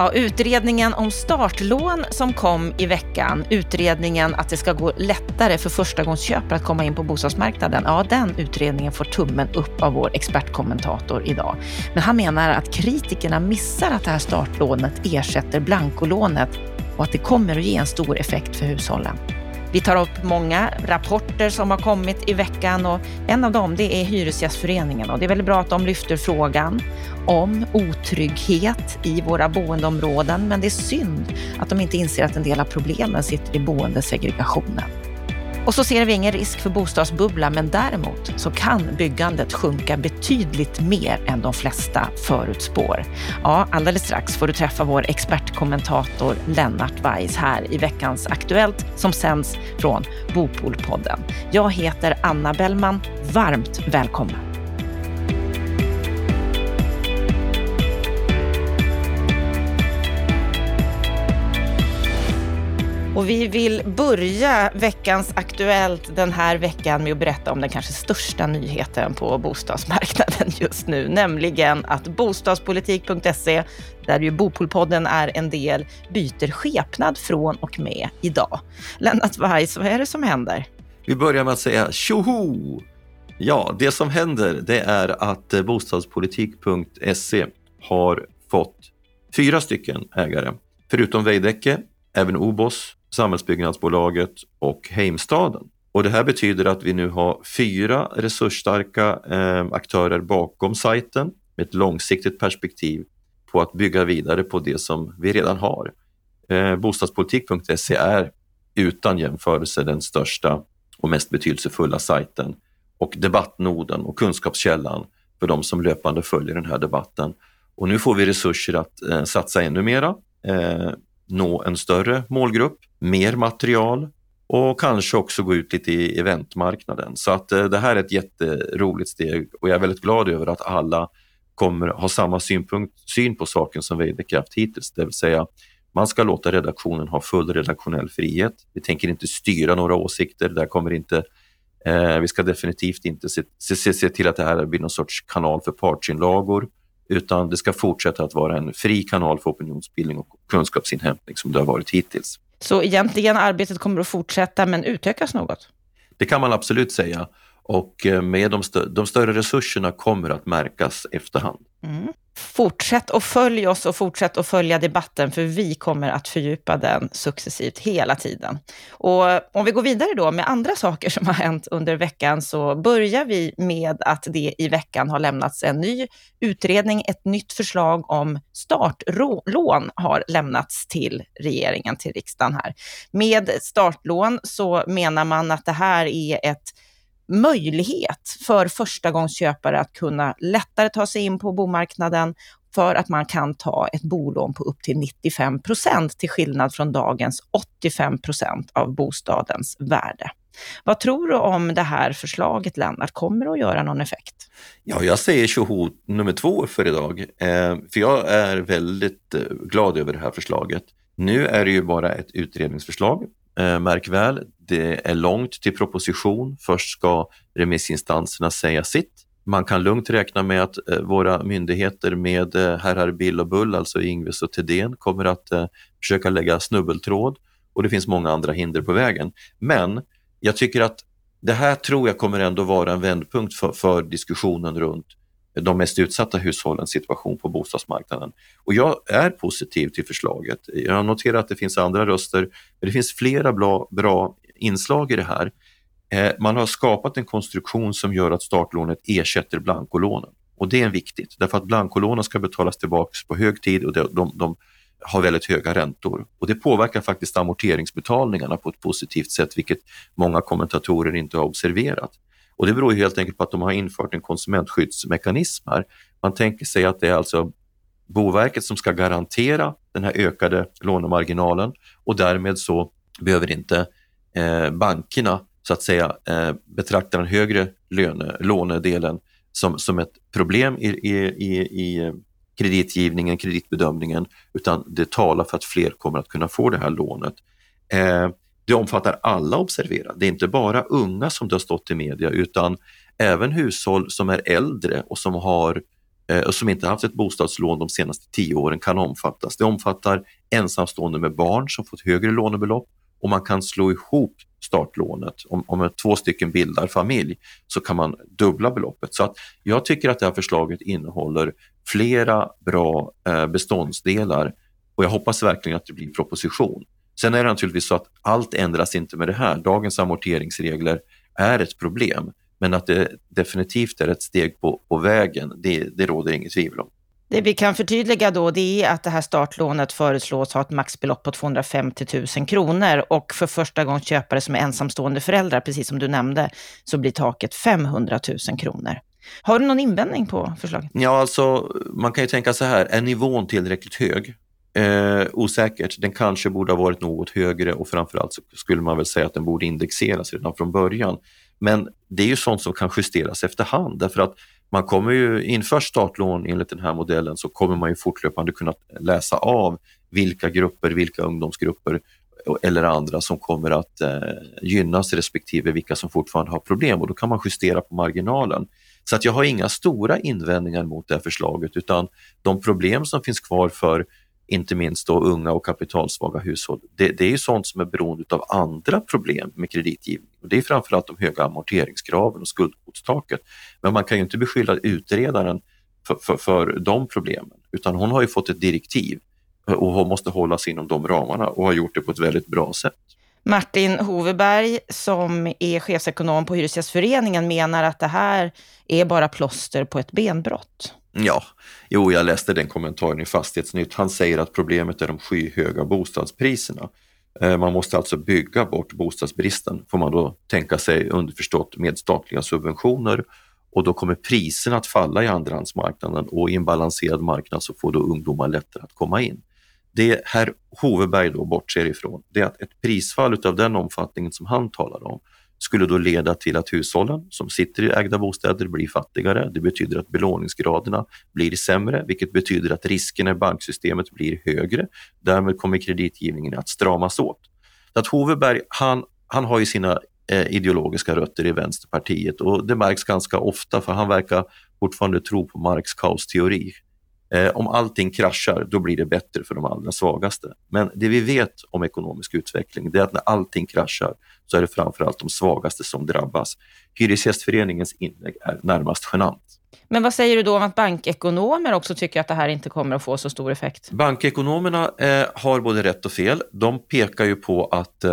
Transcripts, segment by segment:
Ja, utredningen om startlån som kom i veckan, utredningen att det ska gå lättare för förstagångsköpare att komma in på bostadsmarknaden. Ja, den utredningen får tummen upp av vår expertkommentator idag. Men han menar att kritikerna missar att det här startlånet ersätter blankolånet och att det kommer att ge en stor effekt för hushållen. Vi tar upp många rapporter som har kommit i veckan och en av dem det är Hyresgästföreningen. Och det är väldigt bra att de lyfter frågan om otrygghet i våra boendeområden. Men det är synd att de inte inser att en del av problemen sitter i boendesegregationen. Och så ser vi ingen risk för bostadsbubbla, men däremot så kan byggandet sjunka betydligt mer än de flesta förutspår. Ja, alldeles strax får du träffa vår expertkommentator Lennart Weiss här i veckans Aktuellt som sänds från Bopolpodden. Jag heter Anna Bellman. Varmt välkommen! Och vi vill börja veckans Aktuellt den här veckan med att berätta om den kanske största nyheten på bostadsmarknaden just nu. Nämligen att bostadspolitik.se, där ju Bopolpodden är en del, byter skepnad från och med idag. Lennart Weiss, vad är det som händer? Vi börjar med att säga tjoho! Ja, det som händer det är att bostadspolitik.se har fått 4 stycken ägare. Förutom Veidekke, även OBOS, Samhällsbyggnadsbolaget och Hemstaden. Och det här betyder att vi nu har 4 resursstarka aktörer bakom sajten med ett långsiktigt perspektiv på att bygga vidare på det som vi redan har. Bostadspolitik.se är utan jämförelse den största och mest betydelsefulla sajten och debattnoden och kunskapskällan för de som löpande följer den här debatten. Och nu får vi resurser att satsa ännu mera. Nå en större målgrupp, mer material och kanske också gå ut lite i eventmarknaden. Så att det här är ett jätteroligt steg och jag är väldigt glad över att alla kommer ha samma syn på saken som Veidekke haft hittills. Det vill säga man ska låta redaktionen ha full redaktionell frihet. Vi tänker inte styra några åsikter. Där kommer inte, vi ska definitivt inte se till att det här blir någon sorts kanal för partsinlagor. Utan det ska fortsätta att vara en fri kanal för opinionsbildning och kunskapsinhämtning som det har varit hittills. Så egentligen arbetet kommer att fortsätta men utökas något? Det kan man absolut säga. Och med de större resurserna kommer att märkas efterhand. Mm. Fortsätt att följa oss och fortsätt att följa debatten för vi kommer att fördjupa den successivt hela tiden. Och om vi går vidare då med andra saker som har hänt under veckan så börjar vi med att det i veckan har lämnats en ny utredning. Ett nytt förslag om startlån har lämnats till regeringen, till riksdagen här. Med startlån så menar man att det här är ett möjlighet för förstagångsköpare att kunna lättare ta sig in på bomarknaden för att man kan ta ett bolån på upp till 95% till skillnad från dagens 85% av bostadens värde. Vad tror du om det här förslaget, Lennart? Kommer det att göra någon effekt? Ja, jag säger tjoho nummer 2 för idag. För jag är väldigt glad över det här förslaget. Nu är det ju bara ett utredningsförslag. Märk väl, det är långt till proposition. Först ska remissinstanserna säga sitt. Man kan lugnt räkna med att våra myndigheter med herrar Bill och Bull, alltså Ingves och Tedén, kommer att försöka lägga snubbeltråd. Och det finns många andra hinder på vägen. Men jag tycker att det här tror jag kommer ändå vara en vändpunkt för diskussionen runt de mest utsatta hushållens situation på bostadsmarknaden. Och jag är positiv till förslaget. Jag noterar att det finns andra röster, men det finns flera bra inslag i det här. Man har skapat en konstruktion som gör att startlånet ersätter blankolånen. Och det är viktigt, därför att blankolånen ska betalas tillbaka på hög tid och de har väldigt höga räntor. Och det påverkar faktiskt amorteringsbetalningarna på ett positivt sätt, vilket många kommentatorer inte har observerat. Och det beror ju helt enkelt på att de har infört en konsumentskyddsmekanism här. Man tänker sig att det är alltså Boverket som ska garantera den här ökade lånemarginalen och därmed så behöver inte bankerna så att säga betrakta den högre lånedelen som ett problem i kreditgivningen, kreditbedömningen, utan det talar för att fler kommer att kunna få det här lånet. Det omfattar alla observerade. Det är inte bara unga som det har stått i media utan även hushåll som är äldre och som har och som inte haft ett bostadslån de senaste 10 åren kan omfattas. Det omfattar ensamstående med barn som fått högre lånebelopp, och man kan slå ihop startlånet. Om 2 stycken bildar familj så kan man dubbla beloppet. Så att jag tycker att det här förslaget innehåller flera bra beståndsdelar, och jag hoppas verkligen att det blir proposition. Sen är det naturligtvis så att allt ändras inte med det här. Dagens amorteringsregler är ett problem, men att det definitivt är ett steg på vägen, det råder inget tvivel om. Det vi kan förtydliga då, det är att det här startlånet föreslås ha ett maxbelopp på 250 000 kronor, och för första gången köpare som är ensamstående föräldrar, precis som du nämnde, så blir taket 500 000 kronor. Har du någon invändning på förslaget? Ja, alltså man kan ju tänka så här, är nivån tillräckligt hög? Osäkert, den kanske borde ha varit något högre, och framförallt så skulle man väl säga att den borde indexeras redan från början. Men det är ju sånt som kan justeras efterhand, därför att man kommer ju inför startlån enligt den här modellen så kommer man ju fortlöpande kunna läsa av vilka grupper, vilka ungdomsgrupper eller andra som kommer att gynnas respektive vilka som fortfarande har problem, och då kan man justera på marginalen. Så att jag har inga stora invändningar mot det här förslaget, utan de problem som finns kvar för inte minst då unga och kapitalsvaga hushåll, det är ju sånt som är beroende av andra problem med kreditgivning. Och det är framförallt de höga amorteringskraven och skuldkvotstaket. Men man kan ju inte beskylla utredaren för de problemen, utan hon har ju fått ett direktiv och hon måste hålla sig inom de ramarna och har gjort det på ett väldigt bra sätt. Martin Hoveberg, som är chefsekonom på Hyresgästföreningen, menar att det här är bara plåster på ett benbrott. Ja, jag läste den kommentaren i Fastighetsnytt. Han säger att problemet är de skyhöga bostadspriserna. Man måste alltså bygga bort bostadsbristen, får man då tänka sig, underförstått med statliga subventioner, och då kommer priserna att falla i andrahandsmarknaden, och i en balanserad marknad så får då ungdomar lättare att komma in. Det här Hoveberg då bortser ifrån, det är att ett prisfall av den omfattningen som han talar om skulle då leda till att hushållen som sitter i ägda bostäder blir fattigare. Det betyder att belåningsgraderna blir sämre, vilket betyder att riskerna i banksystemet blir högre. Därmed kommer kreditgivningen att stramas åt. Att Hoveberg, han har ju sina ideologiska rötter i Vänsterpartiet, och det märks ganska ofta, för han verkar fortfarande tro på Marx kaosteori. Om allting kraschar, då blir det bättre för de allra svagaste. Men det vi vet om ekonomisk utveckling, det är att när allting kraschar så är det framförallt de svagaste som drabbas. Hyresgästföreningens inlägg är närmast genant. Men vad säger du då om att bankekonomer också tycker att det här inte kommer att få så stor effekt? Bankekonomerna har både rätt och fel. De pekar ju på att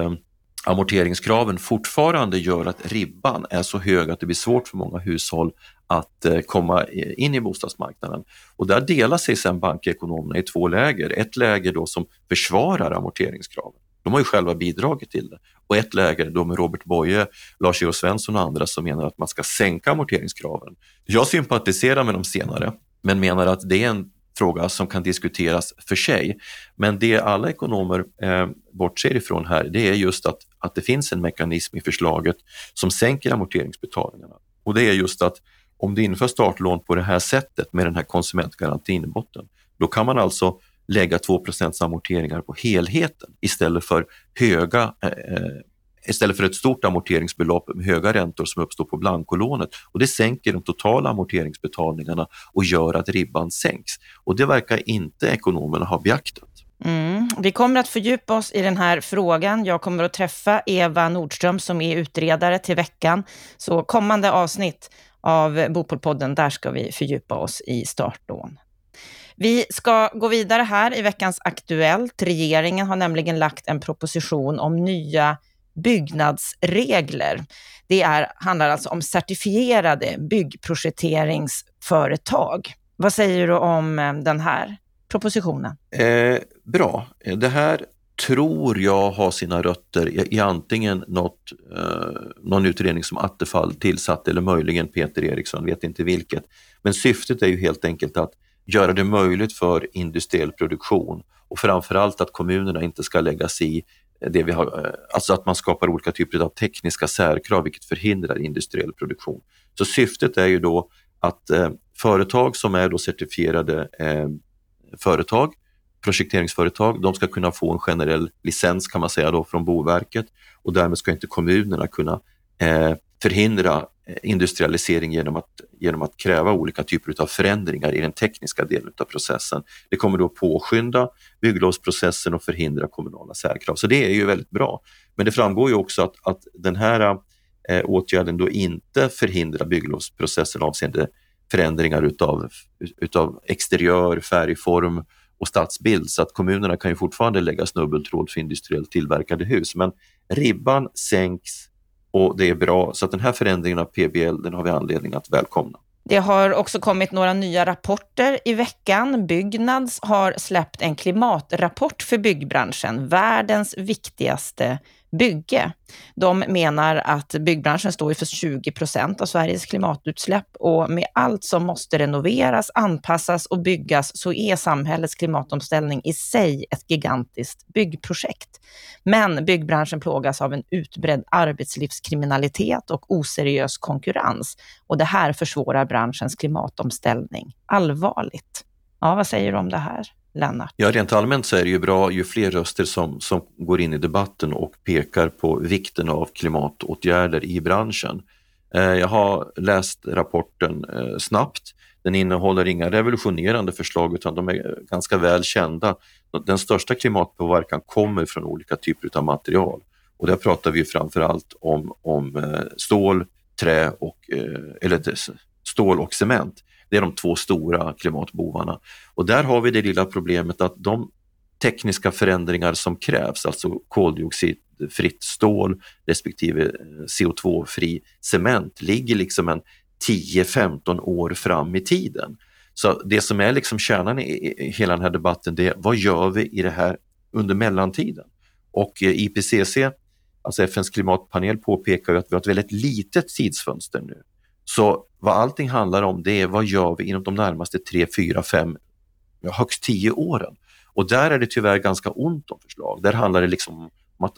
amorteringskraven fortfarande gör att ribban är så hög att det blir svårt för många hushåll att komma in i bostadsmarknaden. Och där delar sig sedan bankekonomerna i 2 läger. Ett läger då som försvarar amorteringskraven. De har ju själva bidragit till det. Och ett läger då med Robert Boye, Lars-Georg Svensson och andra som menar att man ska sänka amorteringskraven. Jag sympatiserar med de senare, men menar att det är en fråga som kan diskuteras för sig. Men det alla ekonomer bortser ifrån här, det är just att det finns en mekanism i förslaget som sänker amorteringsbetalningarna. Och det är just att om det införs startlån på det här sättet med den här konsumentgarantin i botten, då kan man alltså lägga 2% amorteringar på helheten istället för ett stort amorteringsbelopp med höga räntor som uppstår på blankolånet. Och det sänker de totala amorteringsbetalningarna och gör att ribban sänks. Och det verkar inte ekonomerna ha beaktat. Vi kommer att fördjupa oss i den här frågan. Jag kommer att träffa Eva Nordström som är utredare till veckan. Så kommande avsnitt av Bopolpodden, där ska vi fördjupa oss i startlån. Vi ska gå vidare här i veckans Aktuellt. Regeringen har nämligen lagt en proposition om nya byggnadsregler. Det handlar alltså om certifierade byggprojekteringsföretag. Vad säger du om den här propositionen? Bra. Det här tror jag har sina rötter i antingen någon utredning som Attefall tillsatt eller möjligen Peter Eriksson, vet inte vilket. Men syftet är ju helt enkelt att göra det möjligt för industriell produktion och framförallt att kommunerna inte ska lägga sig i det vi har, alltså att man skapar olika typer av tekniska särkrav vilket förhindrar industriell produktion. Så syftet är ju då att företag som är då certifierade företag, projekteringsföretag, de ska kunna få en generell licens kan man säga då från Boverket, och därmed ska inte kommunerna kunna förhindra industrialisering genom att kräva olika typer av förändringar i den tekniska delen av processen. Det kommer då påskynda bygglovsprocessen och förhindra kommunala särkrav. Så det är ju väldigt bra. Men det framgår ju också att den här åtgärden då inte förhindrar bygglovsprocessen avseende förändringar utav exteriör, färgform och stadsbild, så att kommunerna kan ju fortfarande lägga snubbeltråd för industriellt tillverkade hus. Men ribban sänks och det är bra, så att den här förändringen av PBL, den har vi anledning att välkomna. Det har också kommit några nya rapporter i veckan. Byggnads har släppt en klimatrapport för byggbranschen, världens viktigaste bygge. De menar att byggbranschen står för 20% av Sveriges klimatutsläpp, och med allt som måste renoveras, anpassas och byggas så är samhällets klimatomställning i sig ett gigantiskt byggprojekt. Men byggbranschen plågas av en utbredd arbetslivskriminalitet och oseriös konkurrens, och det här försvårar branschens klimatomställning allvarligt. Ja, vad säger du om det här? Lennart. Ja, rent allmänt så är det ju bra ju fler röster som går in i debatten och pekar på vikten av klimatåtgärder i branschen. Jag har läst rapporten snabbt. Den innehåller inga revolutionerande förslag, utan de är ganska väl kända. Den största klimatpåverkan kommer från olika typer av material. Och där pratar vi framförallt om stål, trä eller stål och cement. Det är de två stora klimatbovarna. Och där har vi det lilla problemet att de tekniska förändringar som krävs, alltså koldioxidfritt stål respektive CO2-fri cement, ligger liksom en 10-15 år fram i tiden. Så det som är liksom kärnan i hela den här debatten, det är vad gör vi i det här under mellantiden? Och IPCC, alltså FNs klimatpanel, påpekar ju att vi har ett väldigt litet tidsfönster nu. Så vad allting handlar om, det är vad gör vi inom de närmaste 3, 4, 5, högst 10 åren. Och där är det tyvärr ganska ont om förslag. Där handlar det liksom om att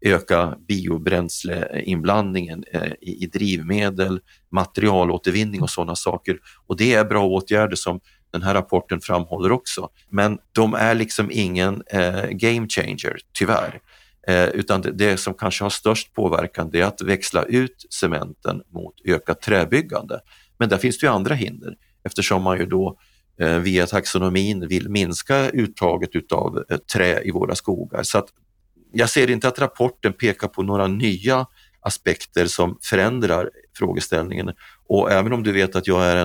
öka biobränsleinblandningen i drivmedel, materialåtervinning och sådana saker. Och det är bra åtgärder som den här rapporten framhåller också. Men de är liksom ingen game changer, tyvärr. Utan det som kanske har störst påverkan, det är att växla ut cementen mot ökat träbyggande. Men där finns det ju andra hinder, eftersom man ju då via taxonomin vill minska uttaget utav trä i våra skogar. Så att jag ser inte att rapporten pekar på några nya aspekter som förändrar frågeställningen. Och även om du vet att jag är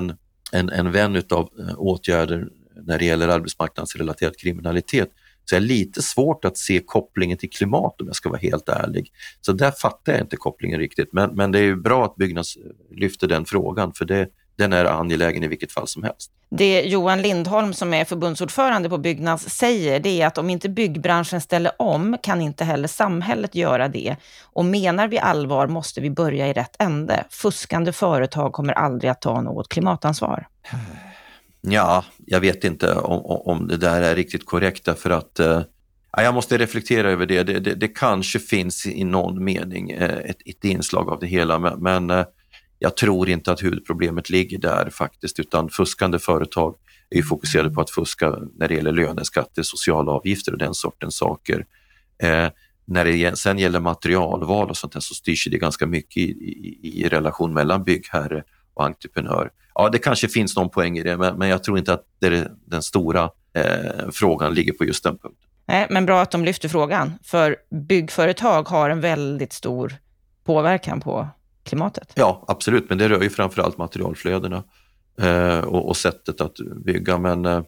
en vän utav åtgärder när det gäller arbetsmarknadsrelaterad kriminalitet, så är det lite svårt att se kopplingen till klimat, om jag ska vara helt ärlig. Så där fattar jag inte kopplingen riktigt. Men det är ju bra att Byggnads lyfter den frågan, för den är angelägen i vilket fall som helst. Det Johan Lindholm, som är förbundsordförande på Byggnads, säger, det är att om inte byggbranschen ställer om kan inte heller samhället göra det. Och menar vi allvar måste vi börja i rätt ände. Fuskande företag kommer aldrig att ta något klimatansvar. Ja, jag vet inte om det där är riktigt korrekt, därför att jag måste reflektera över det. Det kanske finns i någon mening ett inslag av det hela, men jag tror inte att huvudproblemet ligger där faktiskt, utan fuskande företag är ju fokuserade på att fuska när det gäller löneskatter, sociala avgifter och den sortens saker. När det sen gäller materialval och sånt här, så styrs det ganska mycket i relation mellan byggherre och entreprenör. Ja, det kanske finns någon poäng i det, men jag tror inte att det är den stora frågan ligger på just den punkten. Nej, men bra att de lyfter frågan, för byggföretag har en väldigt stor påverkan på klimatet. Ja, absolut, men det rör ju framförallt materialflödena och sättet att bygga, men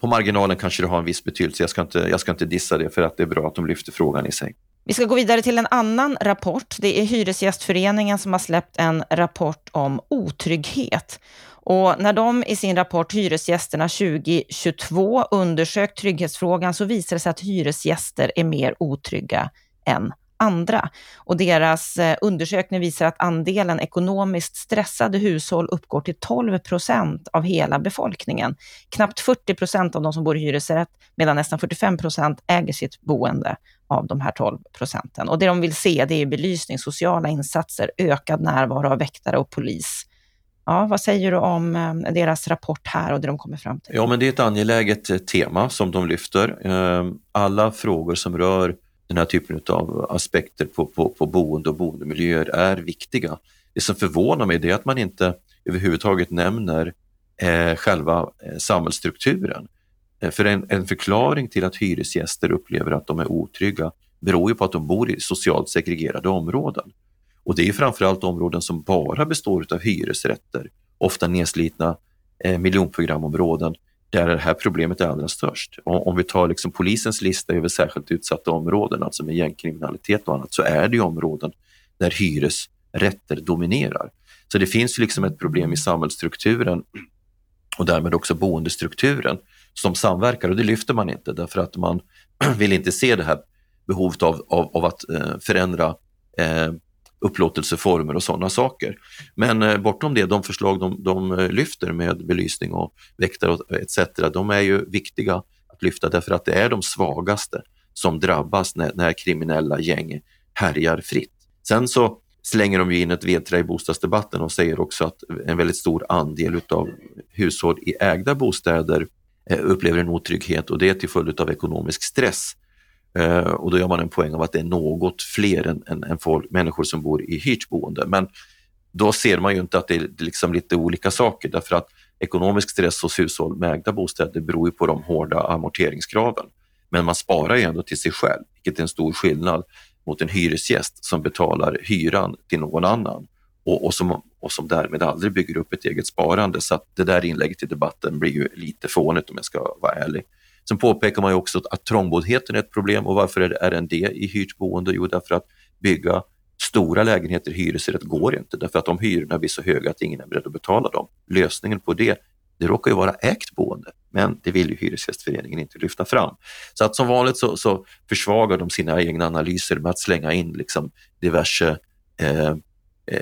på marginalen kanske det har en viss betydelse. Jag ska inte dissa det, för att det är bra att de lyfter frågan i sig. Vi ska gå vidare till en annan rapport. Det är Hyresgästföreningen som har släppt en rapport om otrygghet. Och när de i sin rapport Hyresgästerna 2022 undersökt trygghetsfrågan, så visar det sig att hyresgäster är mer otrygga än andra. Och deras undersökning visar att andelen ekonomiskt stressade hushåll uppgår till 12% av hela befolkningen. Knappt 40% av de som bor i hyresrätt, medan nästan 45% äger sitt boende av de här 12%. Och det de vill se, det är belysning, sociala insatser, ökad närvaro av väktare och polis. Ja, vad säger du om deras rapport här och det de kommer fram till? Ja, men det är ett angeläget tema som de lyfter. Alla frågor som rör den här typen av aspekter på boende och boendemiljöer är viktiga. Det som förvånar mig är att man inte överhuvudtaget nämner själva samhällsstrukturen. För en förklaring till att hyresgäster upplever att de är otrygga beror ju på att de bor i socialt segregerade områden. Och det är framförallt områden som bara består av hyresrätter, ofta nedslitna miljonprogramområden där det här problemet är allra störst. Och om vi tar liksom polisens lista över särskilt utsatta områden, alltså med gängkriminalitet och annat, så är det ju områden där hyresrätter dominerar. Så det finns ju liksom ett problem i samhällsstrukturen och därmed också boendestrukturen som samverkar, och det lyfter man inte därför att man vill inte se det här behovet av att förändra upplåtelseformer och sådana saker. Men bortom det, de förslag de lyfter med belysning och väktare etc. de är ju viktiga att lyfta därför att det är de svagaste som drabbas när kriminella gäng härjar fritt. Sen så slänger de ju in ett vedträ i bostadsdebatten och säger också att en väldigt stor andel av hushåll i ägda bostäder upplever en otrygghet, och det är till följd av ekonomisk stress. Och då gör man en poäng av att det är något fler än människor som bor i hyrt boende. Men då ser man ju inte att det är liksom lite olika saker, därför att ekonomisk stress hos hushåll med ägda bostäder beror ju på de hårda amorteringskraven. Men man sparar ju ändå till sig själv, vilket är en stor skillnad mot en hyresgäst som betalar hyran till någon annan och som därmed aldrig bygger upp ett eget sparande. Så att det där inlägget i debatten blir ju lite fånigt om jag ska vara ärlig. Sen påpekar man ju också att trångboddheten är ett problem, och varför är det i hyrt boende? Jo, därför att bygga stora lägenheter i hyresrätt går inte, därför att de hyrorna blir så höga att ingen är beredd att betala dem. Lösningen på det råkar ju vara ägt boende, men det vill ju Hyresgästföreningen inte lyfta fram. Så att som vanligt så försvagar de sina egna analyser med att slänga in liksom diverse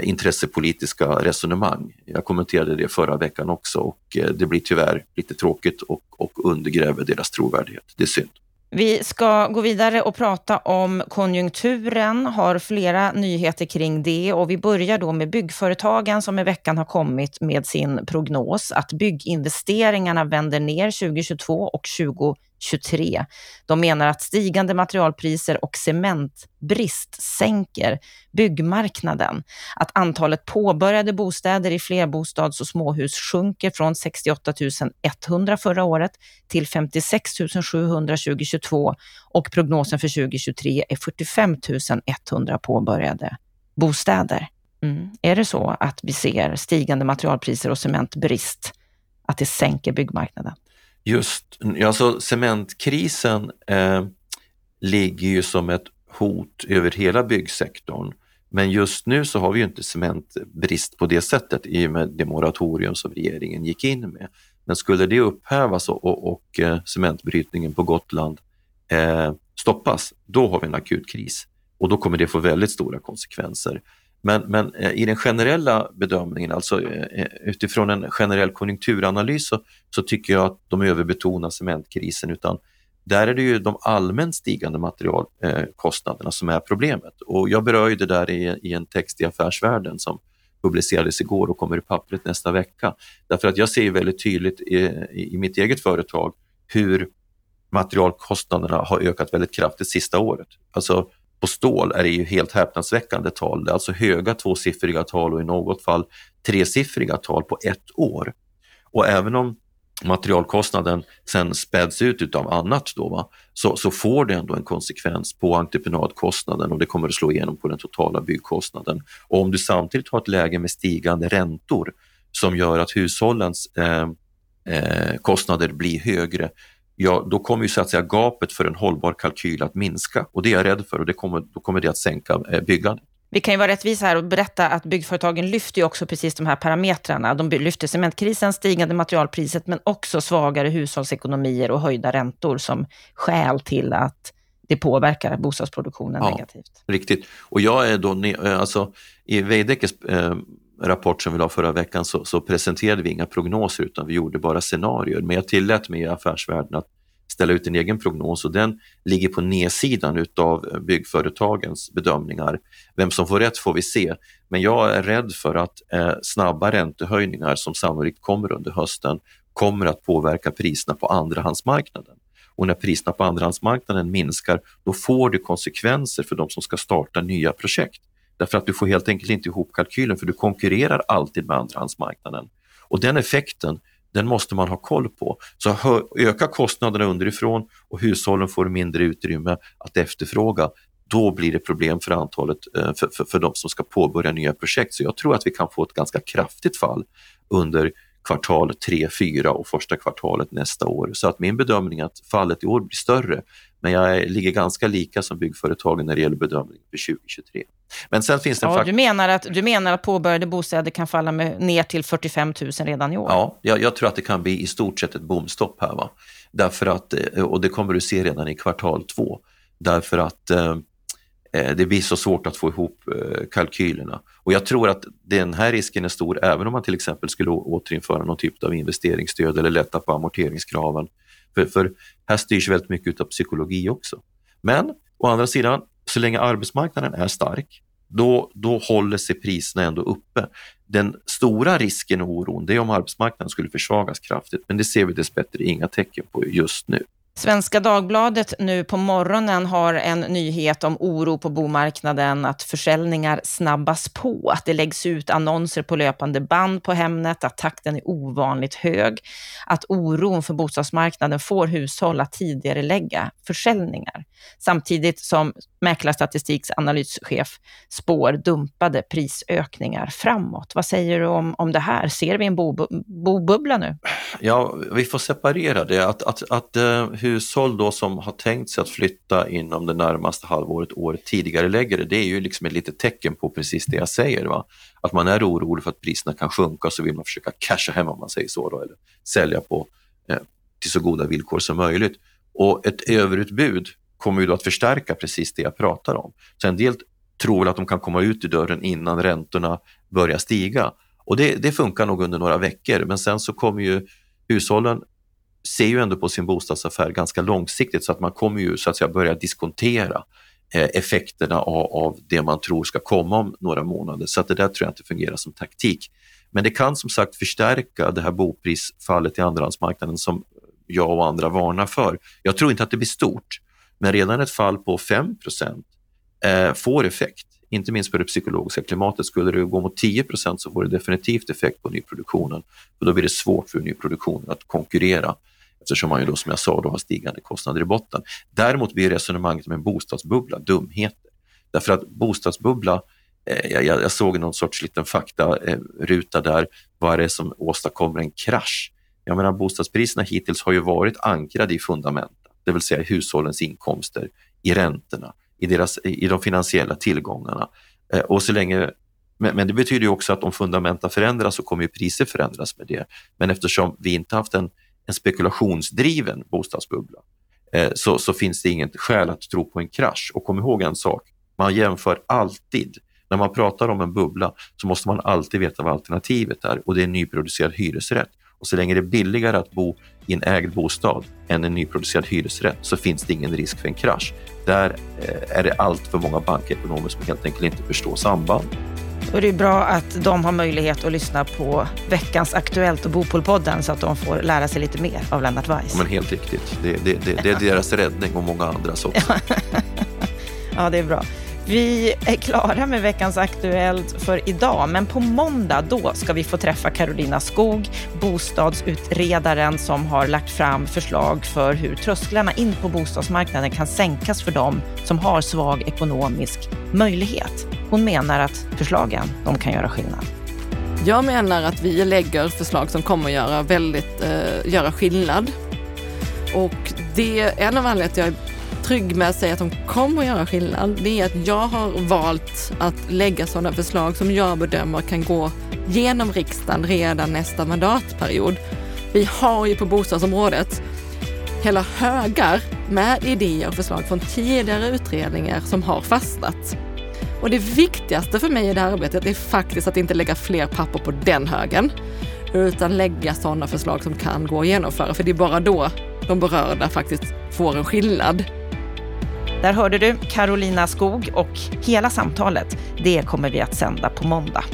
intressepolitiska resonemang. Jag kommenterade det förra veckan också, och det blir tyvärr lite tråkigt och undergräver deras trovärdighet. Det är synd. Vi ska gå vidare och prata om konjunkturen, har flera nyheter kring det, och vi börjar då med byggföretagen som i veckan har kommit med sin prognos att bygginvesteringarna vänder ner 2022 och 2023. De menar att stigande materialpriser och cementbrist sänker byggmarknaden. Att antalet påbörjade bostäder i flerbostads- och småhus sjunker från 68 100 förra året till 56 700 2022, och prognosen för 2023 är 45 100 påbörjade bostäder. Är det så att vi ser stigande materialpriser och cementbrist, att det sänker byggmarknaden? Just, alltså cementkrisen ligger ju som ett hot över hela byggsektorn. Men just nu så har vi ju inte cementbrist på det sättet i och med det moratorium som regeringen gick in med. Men skulle det upphävas och cementbrytningen på Gotland stoppas, då har vi en akut kris. Och då kommer det få väldigt stora konsekvenser. Men i den generella bedömningen, alltså utifrån en generell konjunkturanalys, så tycker jag att de överbetonar cementkrisen, utan där är det ju de allmänt stigande materialkostnaderna som är problemet. Och jag berör ju det där i en text i Affärsvärlden som publicerades igår och kommer i pappret nästa vecka. Därför att jag ser väldigt tydligt i mitt eget företag hur materialkostnaderna har ökat väldigt kraftigt sista året. Alltså på stål är det ju helt häpnadsväckande tal. Det är alltså höga tvåsiffriga tal och i något fall tresiffriga tal på ett år. Och även om materialkostnaden sen späds ut utav annat då, så får det ändå en konsekvens på entreprenadkostnaden, och det kommer att slå igenom på den totala byggkostnaden. Och om du samtidigt har ett läge med stigande räntor som gör att hushållens kostnader blir högre, ja, då kommer ju så att säga gapet för en hållbar kalkyl att minska, och det är jag rädd för, och då kommer det att sänka byggandet. Vi kan ju vara rättvisa här och berätta att byggföretagen lyfter ju också precis de här parametrarna. De lyfter cementkrisen, stigande materialpriset, men också svagare hushållsekonomier och höjda räntor som skäl till att det påverkar bostadsproduktionen negativt. Riktigt. Och jag är då, alltså i Veidekkes rapport som vi la förra veckan, så presenterade vi inga prognoser, utan vi gjorde bara scenarier. Men jag tillät mig i Affärsvärlden att ställa ut en egen prognos, och den ligger på nedsidan utav byggföretagens bedömningar. Vem som får rätt får vi se. Men jag är rädd för att snabba räntehöjningar som sannolikt kommer under hösten kommer att påverka priserna på andrahandsmarknaden. Och när priserna på andrahandsmarknaden minskar, då får det konsekvenser för de som ska starta nya projekt. Därför att du får helt enkelt inte ihop kalkylen, för du konkurrerar alltid med andrahandsmarknaden. Och den effekten, den måste man ha koll på. Så öka kostnaderna underifrån och hushållen får mindre utrymme att efterfråga. Då blir det problem för antalet för de som ska påbörja nya projekt. Så jag tror att vi kan få ett ganska kraftigt fall under kvartal 3-4 och första kvartalet nästa år. Så att min bedömning är att fallet i år blir större. Men jag ligger ganska lika som byggföretagen när det gäller bedömningen för 2023. Men sen finns det du menar att påbörjade bostäder kan falla ner till 45 000 redan i år? Ja, jag tror att det kan bli i stort sett ett boomstopp här, va? Därför att, och det kommer du se redan i kvartal 2. Därför att det blir så svårt att få ihop kalkylerna. Och jag tror att den här risken är stor även om man till exempel skulle återinföra någon typ av investeringsstöd eller lätta på amorteringskraven. För här styrs väldigt mycket av psykologi också. Men å andra sidan, så länge arbetsmarknaden är stark, då håller sig priserna ändå uppe. Den stora risken och oron, det är om arbetsmarknaden skulle försvagas kraftigt. Men det ser vi dessbättre inga tecken på just nu. Svenska Dagbladet nu på morgonen har en nyhet om oro på bomarknaden, att försäljningar snabbas på, att det läggs ut annonser på löpande band på Hemnet, att takten är ovanligt hög, att oron för bostadsmarknaden får hushåll att tidigare lägga försäljningar. Samtidigt som Mäklarstatistiks analyschef spår dumpade prisökningar framåt. Vad säger du om det här? Ser vi en bobubbla nu? Ja, vi får separera det. Hushåll då som har tänkt sig att flytta inom det närmaste halvåret, året tidigare lägger det är ju liksom ett litet tecken på precis det jag säger, va? Att man är orolig för att priserna kan sjunka, så vill man försöka casha hem, om man säger så då, eller sälja på till så goda villkor som möjligt. Och ett överutbud kommer ju då att förstärka precis det jag pratar om. Så en del tror väl att de kan komma ut i dörren innan räntorna börjar stiga. Och det funkar nog under några veckor, men sen så kommer ju hushållen ser ju ändå på sin bostadsaffär ganska långsiktigt, så att man kommer ju så att säga börja diskontera effekterna av det man tror ska komma om några månader. Så att det där tror jag inte fungerar som taktik. Men det kan som sagt förstärka det här boprisfallet i andrahandsmarknaden som jag och andra varnar för. Jag tror inte att det blir stort, men redan ett fall på 5% får effekt. Inte minst på det psykologiska klimatet. Skulle det gå mot 10% så får det definitivt effekt på nyproduktionen. Och då blir det svårt för nyproduktionen att konkurrera, eftersom man ju då, som jag sa, då har stigande kostnader i botten. Däremot blir resonemanget med en bostadsbubbla dumheter. Därför att bostadsbubbla, jag såg någon sorts liten faktaruta där, vad det är som åstadkommer en krasch. Jag menar, bostadspriserna hittills har ju varit ankrade i fundamenten, det vill säga hushållens inkomster, i räntorna, i de finansiella tillgångarna. Och så länge, men det betyder ju också att om fundamenten förändras så kommer ju priser förändras med det. Men eftersom vi inte haft en spekulationsdriven bostadsbubbla så finns det inget skäl att tro på en krasch. Och kom ihåg en sak, man jämför alltid. När man pratar om en bubbla så måste man alltid veta vad alternativet är, och det är en nyproducerad hyresrätt. Och så länge det är billigare att bo i en ägd bostad än en nyproducerad hyresrätt så finns det ingen risk för en krasch. Där är det allt för många bankekonomer som helt enkelt inte förstår samband. Och det är bra att de har möjlighet att lyssna på veckans Aktuellt och Bopolpodden, så att de får lära sig lite mer av Lennart Weiss. Ja, men helt riktigt. Det är deras räddning och många andras också. Ja, det är bra. Vi är klara med veckans Aktuellt för idag, men på måndag då ska vi få träffa Karolina Skog, bostadsutredaren som har lagt fram förslag för hur trösklarna in på bostadsmarknaden kan sänkas för dem som har svag ekonomisk möjlighet. Hon menar att förslagen, de kan göra skillnad. Jag menar att vi lägger förslag som kommer göra skillnad, och det är en av anledningarna till att jag trygg med att säga att de kommer att göra skillnad, det är att jag har valt att lägga sådana förslag som jag bedömer kan gå genom riksdagen redan nästa mandatperiod. Vi har ju på bostadsområdet hela högar med idéer och förslag från tidigare utredningar som har fastnat. Och det viktigaste för mig i det här arbetet är faktiskt att inte lägga fler papper på den högen, utan lägga sådana förslag som kan gå att genomföra, för det är bara då de berörda faktiskt får en skillnad. Där hörde du Karolina Skog, och hela samtalet, det kommer vi att sända på måndag.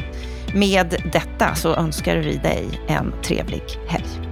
Med detta så önskar vi dig en trevlig helg.